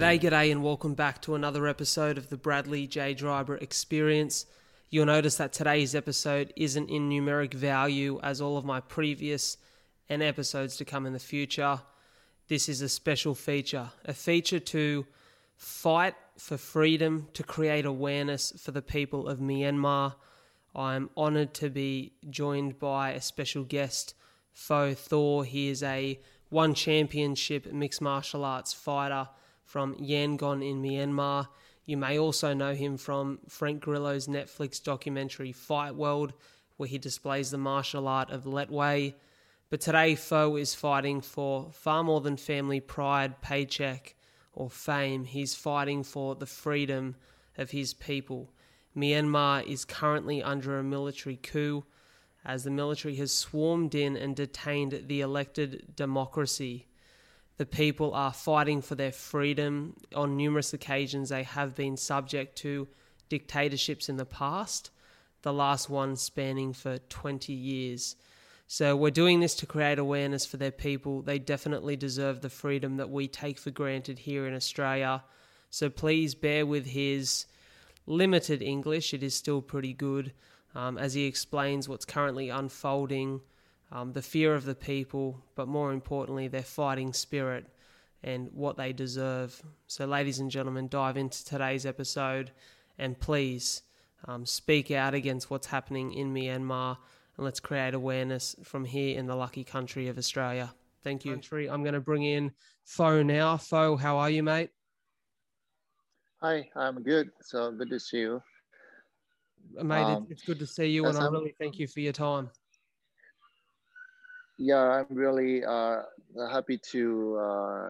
G'day and welcome back to another episode of the Bradley J. Driver Experience. You'll notice that today's episode isn't in numeric value as all of my previous and episodes to come in the future. This is a special feature, a feature to fight for freedom, to create awareness for the people of Myanmar. I'm honoured to be joined by a special guest, Phoe Thaw. He is a One Championship mixed martial arts fighter from Yangon in Myanmar. You may also know him from Frank Grillo's Netflix documentary Fight World, where he displays the martial art of Lethwei. But today, Phoe is fighting for far more than family pride, paycheck, or fame. He's fighting for the freedom of his people. Myanmar is currently under a military coup, as the military has swarmed in and detained the elected democracy. The people are fighting for their freedom. On numerous occasions, they have been subject to dictatorships in the past, the last one spanning for 20 years. So we're doing this to create awareness for their people. They definitely deserve the freedom that we take for granted here in Australia. So please bear with his limited English. It is still pretty good, as he explains what's currently unfolding, the fear of the people, but more importantly, their fighting spirit and what they deserve. So ladies and gentlemen, dive into today's episode and please speak out against what's happening in Myanmar, and let's create awareness from here in the lucky country of Australia. Thank you. I'm going to bring in Phoe now. Phoe, how are you, mate? Hi, I'm good. So good to see you. Mate, it's good to see you, and I really thank you for your time. Yeah, I'm really happy to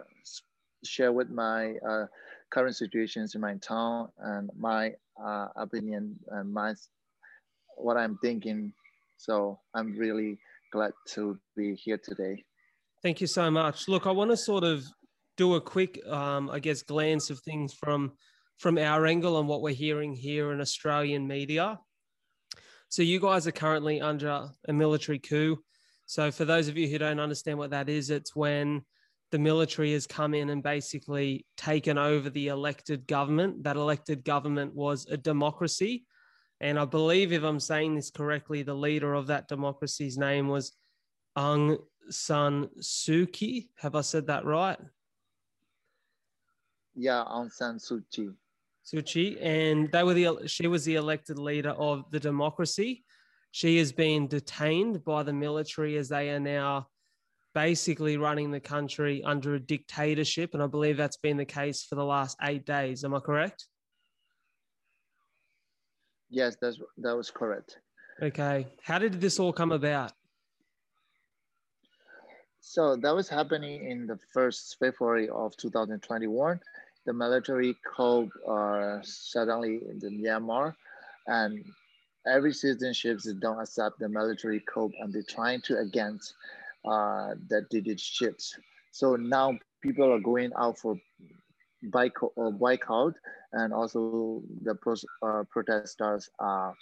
share with my current situations in my town and my opinion and what I'm thinking. So I'm really glad to be here today. Thank you so much. Look, I want to sort of do a quick, glance of things from our angle and what we're hearing here in Australian media. So you guys are currently under a military coup. So for those of you who don't understand what that is, it's when the military has come in and basically taken over the elected government. That elected government was a democracy. And I believe, if I'm saying this correctly, the leader of that democracy's name was Aung San Suu Kyi. Have I said that right? Yeah, Aung San Suu Kyi. And she was the elected leader of the democracy. She has been detained by the military as they are now basically running the country under a dictatorship. And I believe that's been the case for the last 8 days. Am I correct? Yes, that was correct. Okay. How did this all come about? So that was happening in the 1st February of 2021. The military coup suddenly in the Myanmar, and every citizenship don't accept the military coup, and they're trying to against the dictatorships. So now people are going out for boycott, and also the protesters are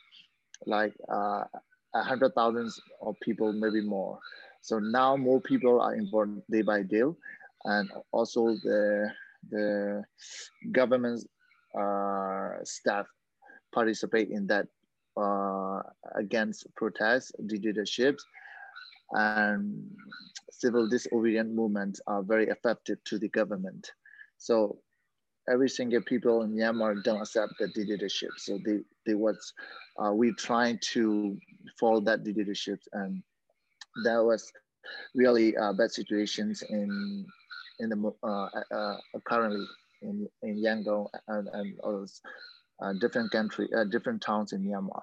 100,000 of people, maybe more. So now more people are involved day by day, and also the government staff participate in that. Against protests, dictatorships, and civil disobedient movements are very effective to the government. So every single people in Myanmar don't accept the dictatorship. So we're trying to follow that dictatorship, and that was really bad situations in the currently in Yangon and others. Different towns in Myanmar.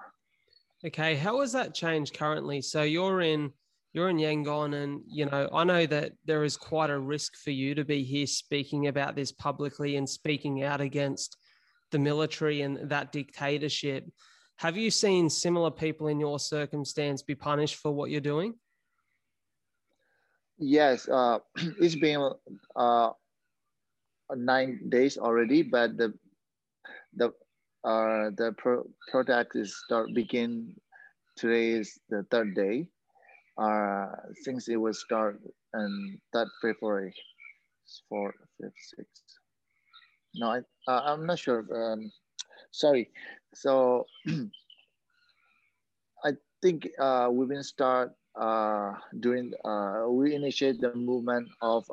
Okay, how has that changed currently? So you're in Yangon, and I know that there is quite a risk for you to be here speaking about this publicly and speaking out against the military and that dictatorship. Have you seen similar people in your circumstance be punished for what you're doing? Yes, it's been 9 days already, but the protest begin. Today is the 3rd day since it was start, and 3rd February, 4th, 5th, 6th. No, I'm not sure. Sorry. So I think we will start doing, we initiate the movement of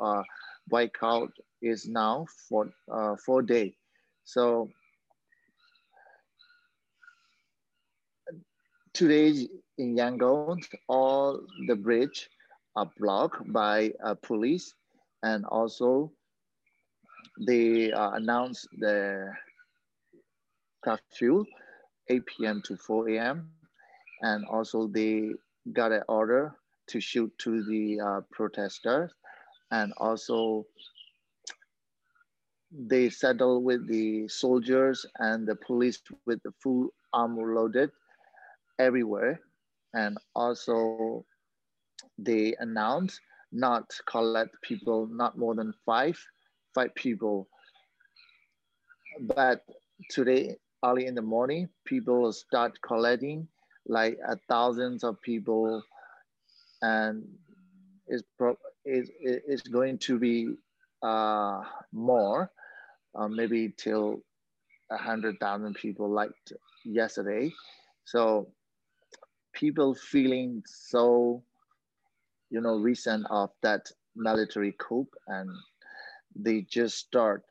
boycott is now for 4 days. So today in Yangon, all the bridge are blocked by police, and also they announced the curfew, 8 p.m. to 4 a.m. And also they got an order to shoot to the protesters. And also they settled with the soldiers and the police with the full armor loaded everywhere. And also they announced not collect people, not more than five people. But today, early in the morning, people start collecting like thousands of people, and it's going to be more, maybe till 100,000 people like yesterday. So people feeling so, you know, recent of that military coup, and they just start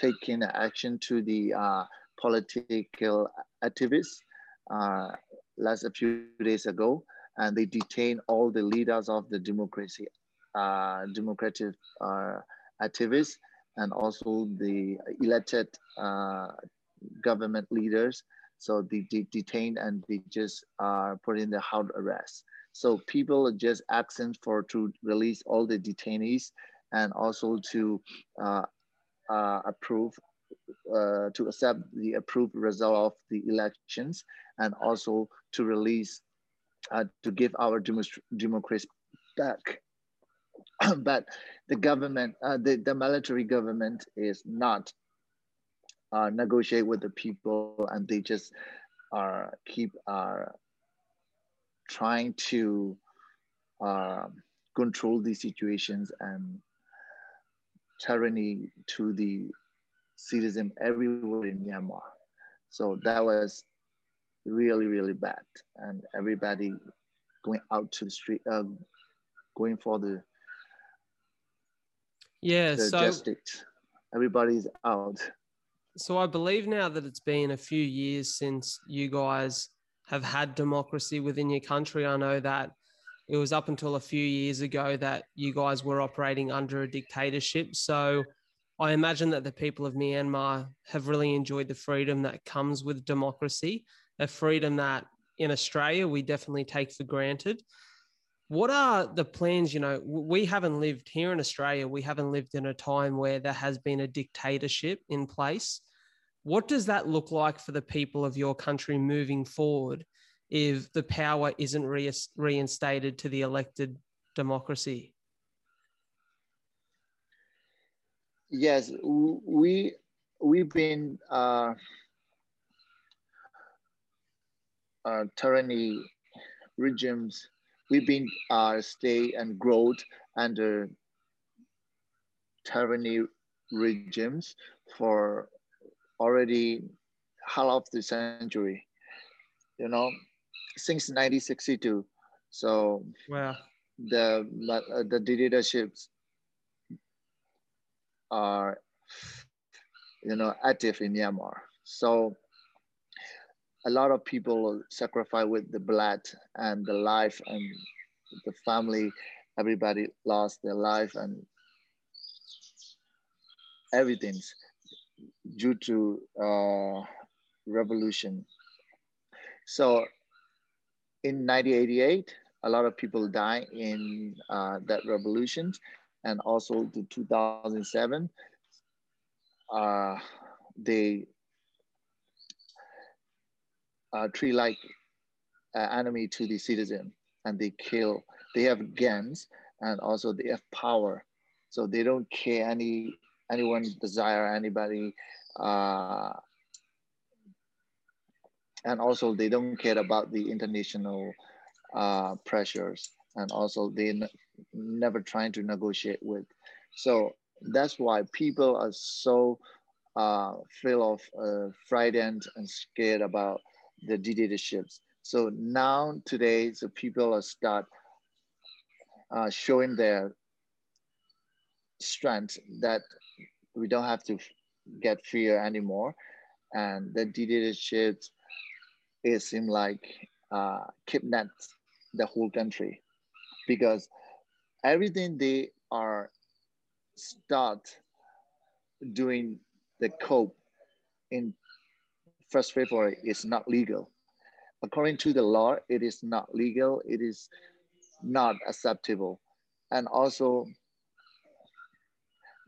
taking action to the political activists last a few days ago, and they detained all the leaders of the democracy, democratic activists, and also the elected government leaders. So they detained and they just put in the house arrest. So people are just asking for to release all the detainees, and also to approve, to accept the approved result of the elections, and also to release, to give our democracy back. But the government, the military government is not negotiate with the people, and they just are keep trying to control these situations and tyranny to the citizen everywhere in Myanmar. So that was really, really bad. And everybody going out to the street, going for the, justice. Everybody's out. So I believe now that it's been a few years since you guys have had democracy within your country. I know that it was up until a few years ago that you guys were operating under a dictatorship. So I imagine that the people of Myanmar have really enjoyed the freedom that comes with democracy, a freedom that in Australia we definitely take for granted. What are the plans? You know, we haven't lived here in Australia. We haven't lived in a time where there has been a dictatorship in place. What does that look like for the people of your country moving forward if the power isn't reinstated to the elected democracy? Yes, we've been tyranny regimes. We've been stay and growth under tyranny regimes for already half of the century, you know, since 1962. So wow. The dictatorships are, you know, active in Myanmar. So a lot of people sacrifice with the blood and the life and the family. Everybody lost their life and everything due to revolution. So in 1988, a lot of people died in that revolution, and also in 2007, they treat like enemy to the citizen, and they kill. They have guns, and also they have power, so they don't care anyone desire anybody, and also they don't care about the international pressures, and also they never trying to negotiate with. So That's why people are so feel of frightened and scared about the dictatorships. So now today, the people are start showing their strength that we don't have to get fear anymore. And the dictatorship, it seems like kidnapped the whole country, because everything they are start doing the coup in 1st February is not legal. According to the law, it is not legal, it is not acceptable. And also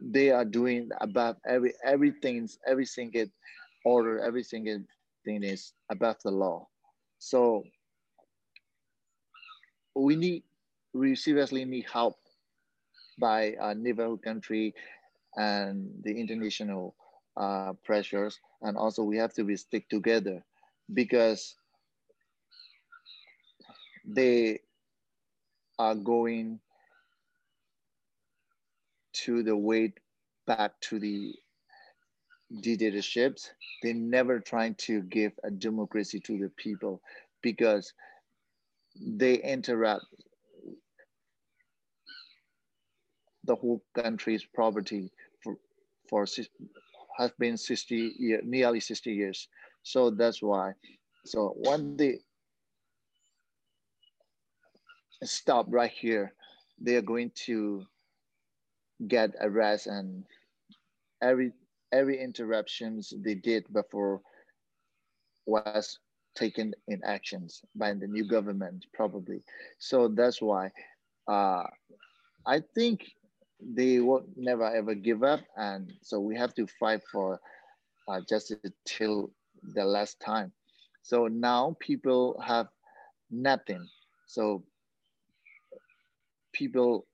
they are doing above every single order, every single thing is above the law. So we seriously need help by our neighborhood country and the international pressures. And also we have to be stick together, because they are going to the way back to the dictatorships. They're never trying to give a democracy to the people, because they interrupt the whole country's property for has been nearly 60 years. So that's why. So when they stop right here, they are going to get arrest, and every interruptions they did before was taken in actions by the new government probably. So that's why I think they will never ever give up, and so we have to fight for justice till the last time. So now people have nothing. So people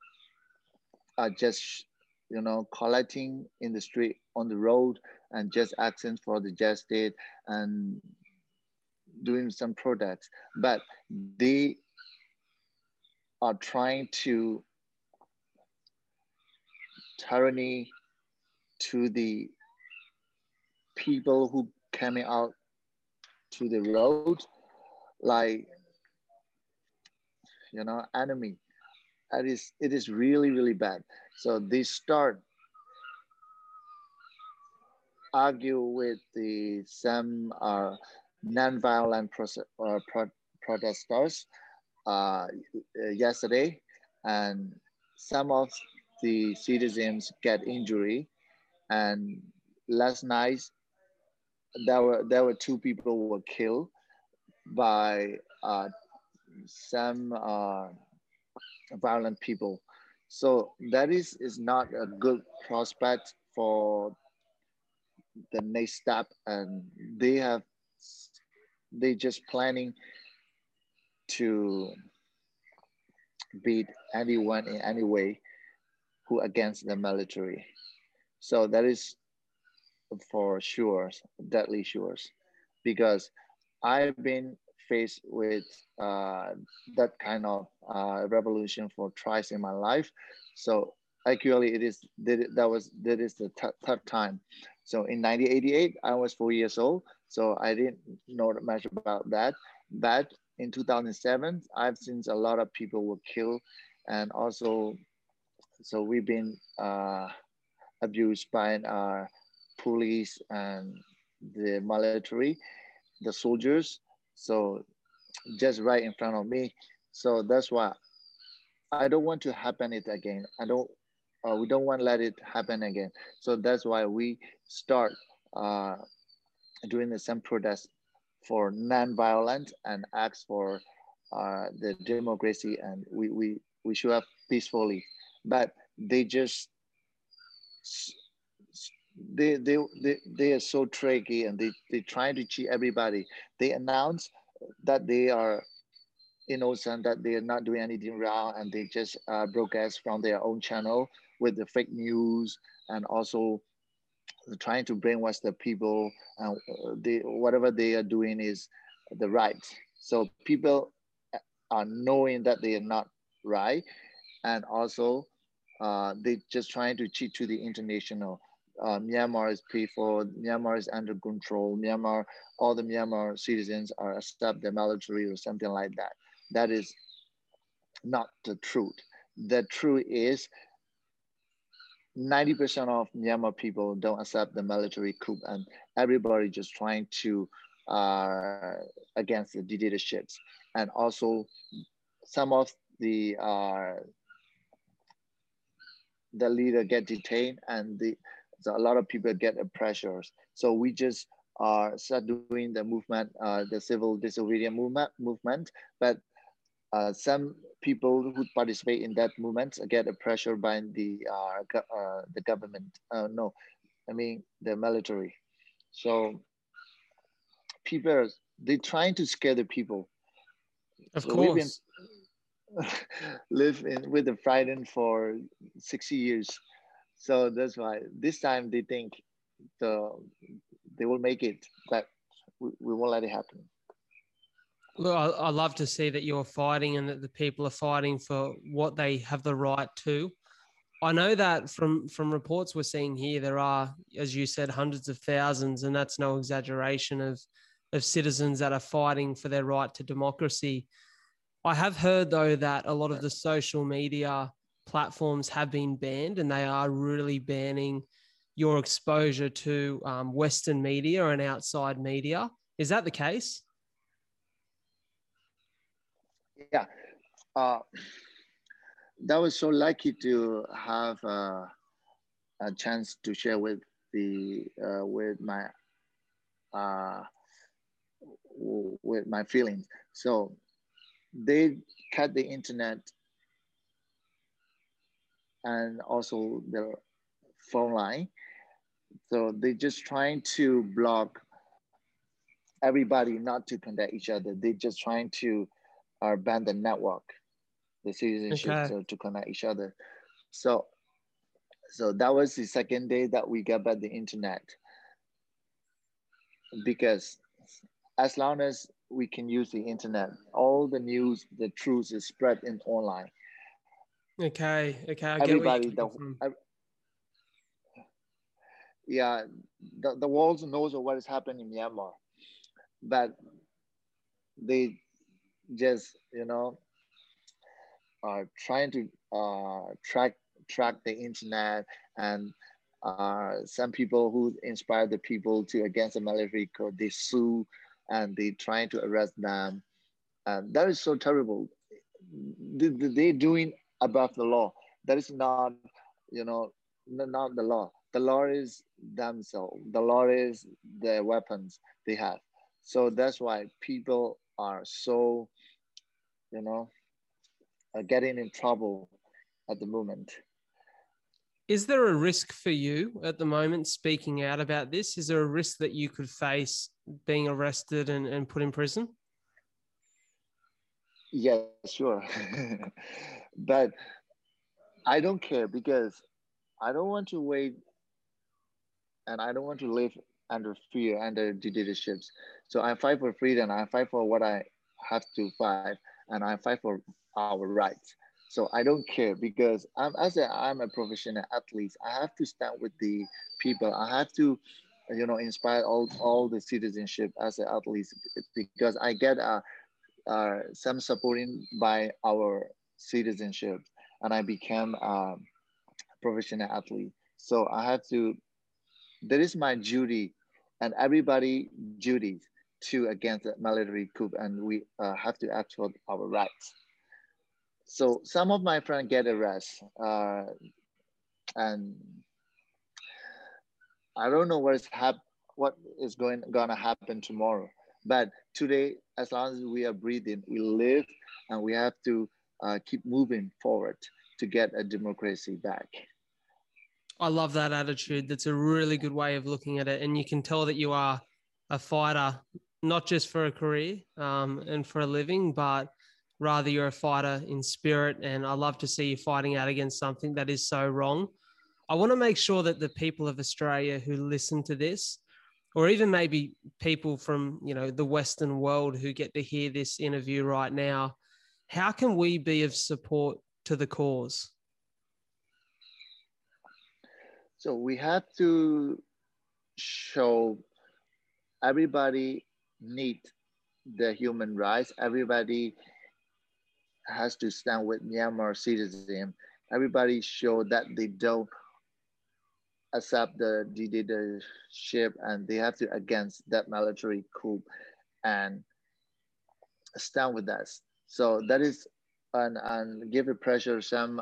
are just, you know, collecting in the street, on the road, and just asking for the justice and doing some products, but they are trying to tyranny to the people who coming out to the road, like, you know, enemy. It is really, really bad. So they start argue with the some non-violent protesters yesterday, and some of the citizens get injury. And last night, there were two people who were killed by some violent people. So that is not a good prospect for the next step. And they just planning to beat anyone in any way who against the military. So that is for sure, deadly sure, because I've been faced with that kind of revolution for twice in my life. So actually that is the third time. So in 1988, I was 4 years old. So I didn't know much about that. But in 2007, I've seen a lot of people were killed, and also, so we've been abused by our police and the military, the soldiers. So just right in front of me. So that's why I don't want to happen it again. We don't want to let it happen again. So that's why we start doing the same protest for non-violent and acts for the democracy, and we should have peacefully. But they just, they are so tricky, and they try to cheat everybody. They announce that they are innocent, that they are not doing anything wrong, and they just broadcast from their own channel with the fake news, and also trying to brainwash the people. And whatever they are doing is the right. So people are knowing that they are not right. And also They're just trying to cheat to the international. Myanmar is peaceful. Myanmar is under control. Myanmar, all the Myanmar citizens are except the military or something like that. That is not the truth. The truth is 90% of Myanmar people don't accept the military coup, and everybody just trying to against the dictatorships. And also some of the leader get detained, and so a lot of people get pressures. So we just start doing the movement, the civil disobedience movement, but some people who participate in that movement get pressured by the government. The military. So people, they're trying to scare the people. Of course. Live with the frightened for 60 years. So that's why this time they think they will make it, but we won't let it happen. Look, I love to see that you're fighting and that the people are fighting for what they have the right to. I know that from reports we're seeing here, there are, as you said, hundreds of thousands, and that's no exaggeration, of citizens that are fighting for their right to democracy. I have heard, though, that a lot of the social media platforms have been banned, and they are really banning your exposure to Western media and outside media. Is that the case? Yeah, that was so lucky to have a chance to share with my feelings. So they cut the internet and also the phone line. So they're just trying to block everybody not to contact each other. They're just trying to ban the network, the citizenship, so to connect each other. So that was the second day that we got back the internet, because as long as we can use the internet, all the news, the truth is spread in online. Okay. I everybody, get the world knows what is happening in Myanmar, but they just, are trying to track the internet, and some people who inspire the people to against the military code, they sue and they trying to arrest them. And that is so terrible. They're doing above the law. That is not, not the law. The law is themselves. The law is the weapons they have. So that's why people are so, getting in trouble at the moment. Is there a risk for you at the moment speaking out about this? Is there a risk that you could face being arrested and put in prison? Yeah, sure. But I don't care, because I don't want to wait, and I don't want to live under fear, under dictatorships. So I fight for freedom. I fight for what I have to fight, and I fight for our rights. So I don't care, because I'm a professional athlete. I have to stand with the people. I have to, inspire all the citizenship as an athlete, because I get some supporting by our citizenship, and I became a professional athlete. So I have to, that is my duty, and everybody's duty to against the military coup, and we have to act for our rights. So some of my friends get arrested, and I don't know what is gonna happen tomorrow. But today, as long as we are breathing, we live, and we have to keep moving forward to get a democracy back. I love that attitude. That's a really good way of looking at it. And you can tell that you are a fighter, not just for a career and for a living, but rather you're a fighter in spirit. And I love to see you fighting out against something that is so wrong. I want to make sure that the people of Australia who listen to this, or even maybe people from, the Western world who get to hear this interview right now, how can we be of support to the cause? So we have to show everybody need the human rights. Everybody has to stand with Myanmar citizen. Everybody show that they don't accept the dictatorship and they have to against that military coup and stand with us. So that is, and give it pressure. Some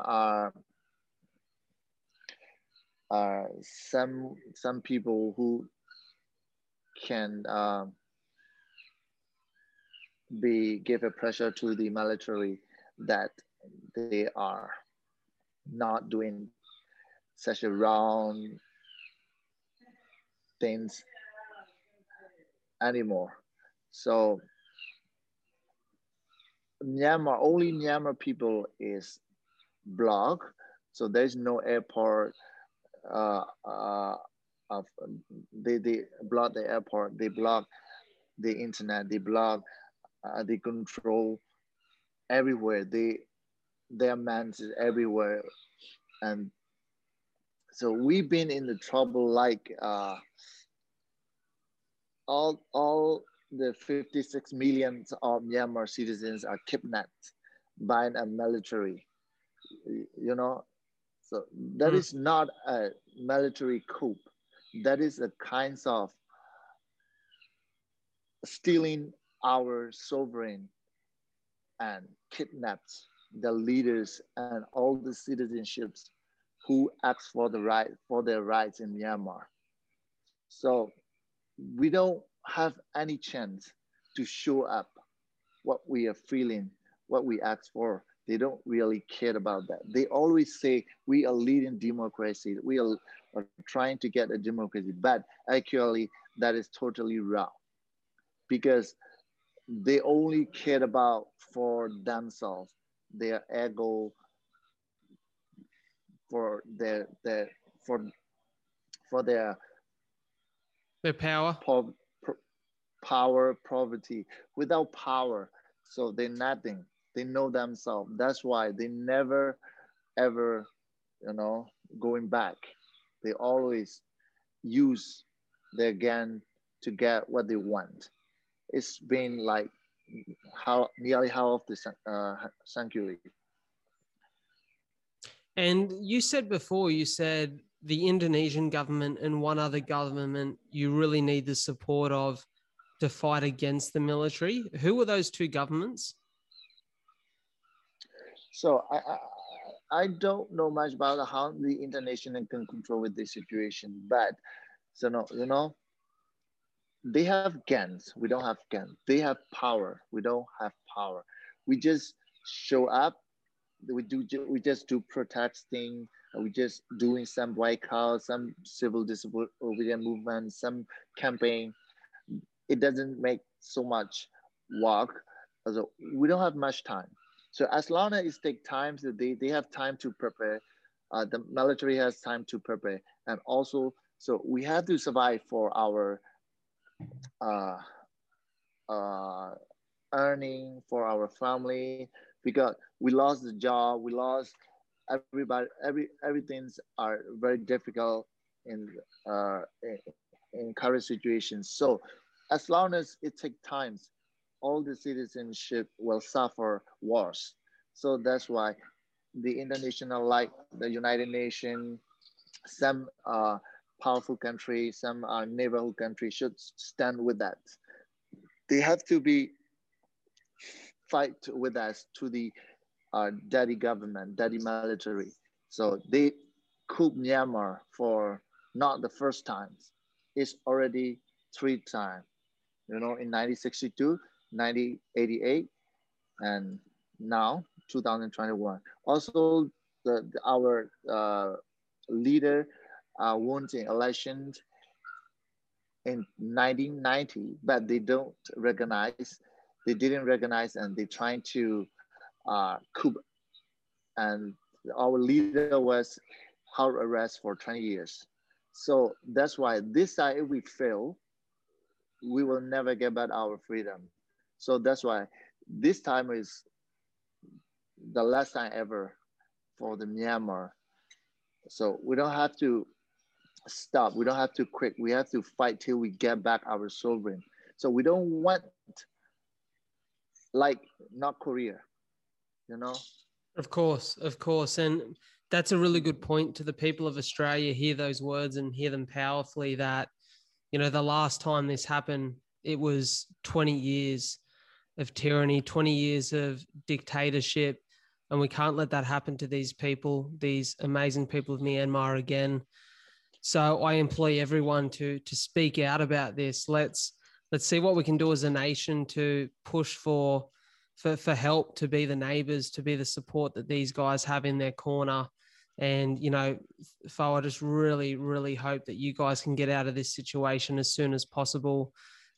people who can give a pressure to the military that they are not doing such a wrong things anymore. So Myanmar, only Myanmar people is blocked. So there's no airport. They block the airport, they block the internet, they block, they control everywhere. Their mans is everywhere. And so we've been in the trouble like all the 56 million of Myanmar citizens are kidnapped by a military, you know? So that is not a military coup. That is a kind of stealing our sovereign and kidnapped the leaders and all the citizenships who ask for the right for their rights in Myanmar. So we don't have any chance to show up what we are feeling, what we ask for. They don't really care about that. They always say, we are leading democracy. We are trying to get a democracy, but actually that is totally wrong because they only care about for themselves, their ego, for their power, poverty. Without power, so they're nothing. They know themselves. That's why they never, ever, you know, going back. They always use their gun to get what they want. It's been like how nearly half of the century. And you said before, you said the Indonesian government and one other government you really need the support of to fight against the military. Who were those two governments? So I don't know much about how the international can control with this situation, but so no, you know, they have guns. We don't have guns. They have power. We don't have power. We just show up. We just do protesting. We just doing some boycott, some civil disobedience movement, some campaign. It doesn't make so much work. So we don't have much time. So as long as it takes time, so they have time to prepare. The military has time to prepare. And also, so we have to survive for our earning, for our family, because we lost the job, we lost everybody, everything's are very difficult in current situations. So as long as it takes time, all the citizenship will suffer wars. So that's why the international, like the United Nations, some powerful countries, some neighborhood countries should stand with that. They have to be fight with us to the dirty government, dirty military. So they coup Myanmar for not the first time. It's already 3 times, you know, in 1962, 1988, and now 2021. Also, our leader won the elections in 1990, but they don't recognize. They didn't recognize, and they're trying to coup. And our leader was house arrest for 20 years. So that's why this side, if we fail, we will never get back our freedom. So that's why this time is the last time ever for the Myanmar. So we don't have to stop. We don't have to quit. We have to fight till we get back our sovereign. So we don't want like North Korea, you know? Of course, of course. And that's a really good point to the people of Australia. Hear those words and hear them powerfully that, you know, the last time this happened, it was 20 years of tyranny, 20 years of dictatorship. And we can't let that happen to these people, these amazing people of Myanmar again. So I employ everyone to speak out about this. Let's see what we can do as a nation to push for help, to be the neighbors, to be the support that these guys have in their corner. And, you know, Phoe, I just really, really hope that you guys can get out of this situation as soon as possible.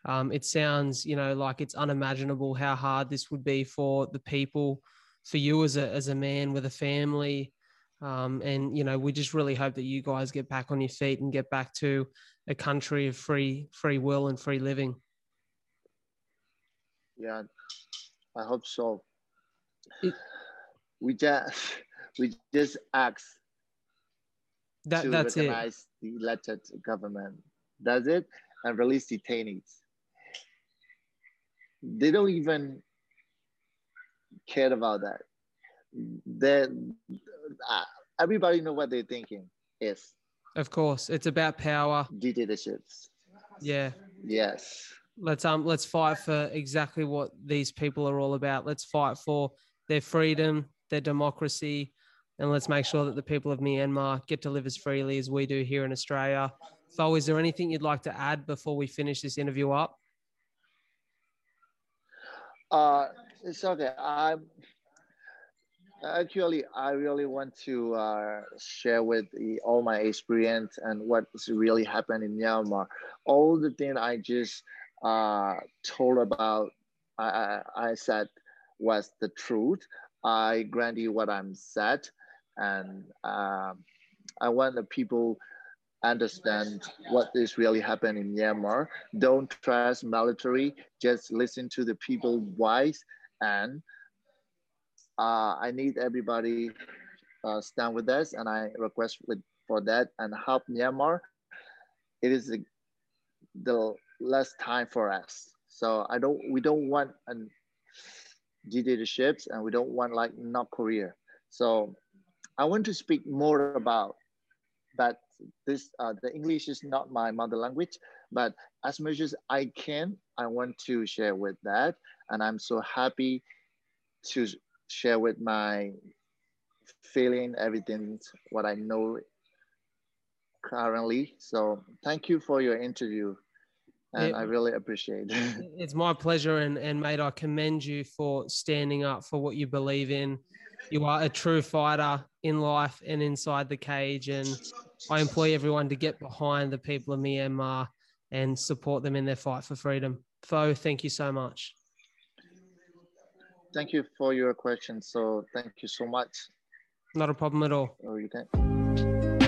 It sounds, you know, like it's unimaginable how hard this would be for the people, for you as a man with a family. And, you know, we just really hope that you guys get back on your feet and get back to a country of free will and free living. Yeah, I hope so. We just ask to recognize the elected government. That's it. And release detainees. They don't even care about that. Everybody know what they're thinking is. Of course, it's about power. Dictatorships. Yeah. Yes. Let's fight for exactly what these people are all about. Let's fight for their freedom, their democracy, and let's make sure that the people of Myanmar get to live as freely as we do here in Australia. Phoe, is there anything you'd like to add before we finish this interview up? It's okay. I really want to share with all my experience and what's really happened in Myanmar. All the things I just told about, I said was the truth. I grant you what I'm said, and I want the people understand what is really happening in Myanmar. Don't trust military, just listen to the people wise, and I need everybody stand with us, and I request for that and help Myanmar. It is the last time for us. So we don't want dictatorships, and we don't want like North Korea. So I want to speak more about that. This the English is not my mother language, but as much as I can, I want to share with that, and I'm so happy to share with my feeling, everything what I know currently. So thank you for your interview, and I really appreciate it. It's my pleasure, and mate, I commend you for standing up for what you believe in. You are a true fighter in life and inside the cage, and I implore everyone to get behind the people of Myanmar and support them in their fight for freedom. Phoe, thank you so much. Thank you for your question. So thank you so much. Not a problem at all. Oh, you can.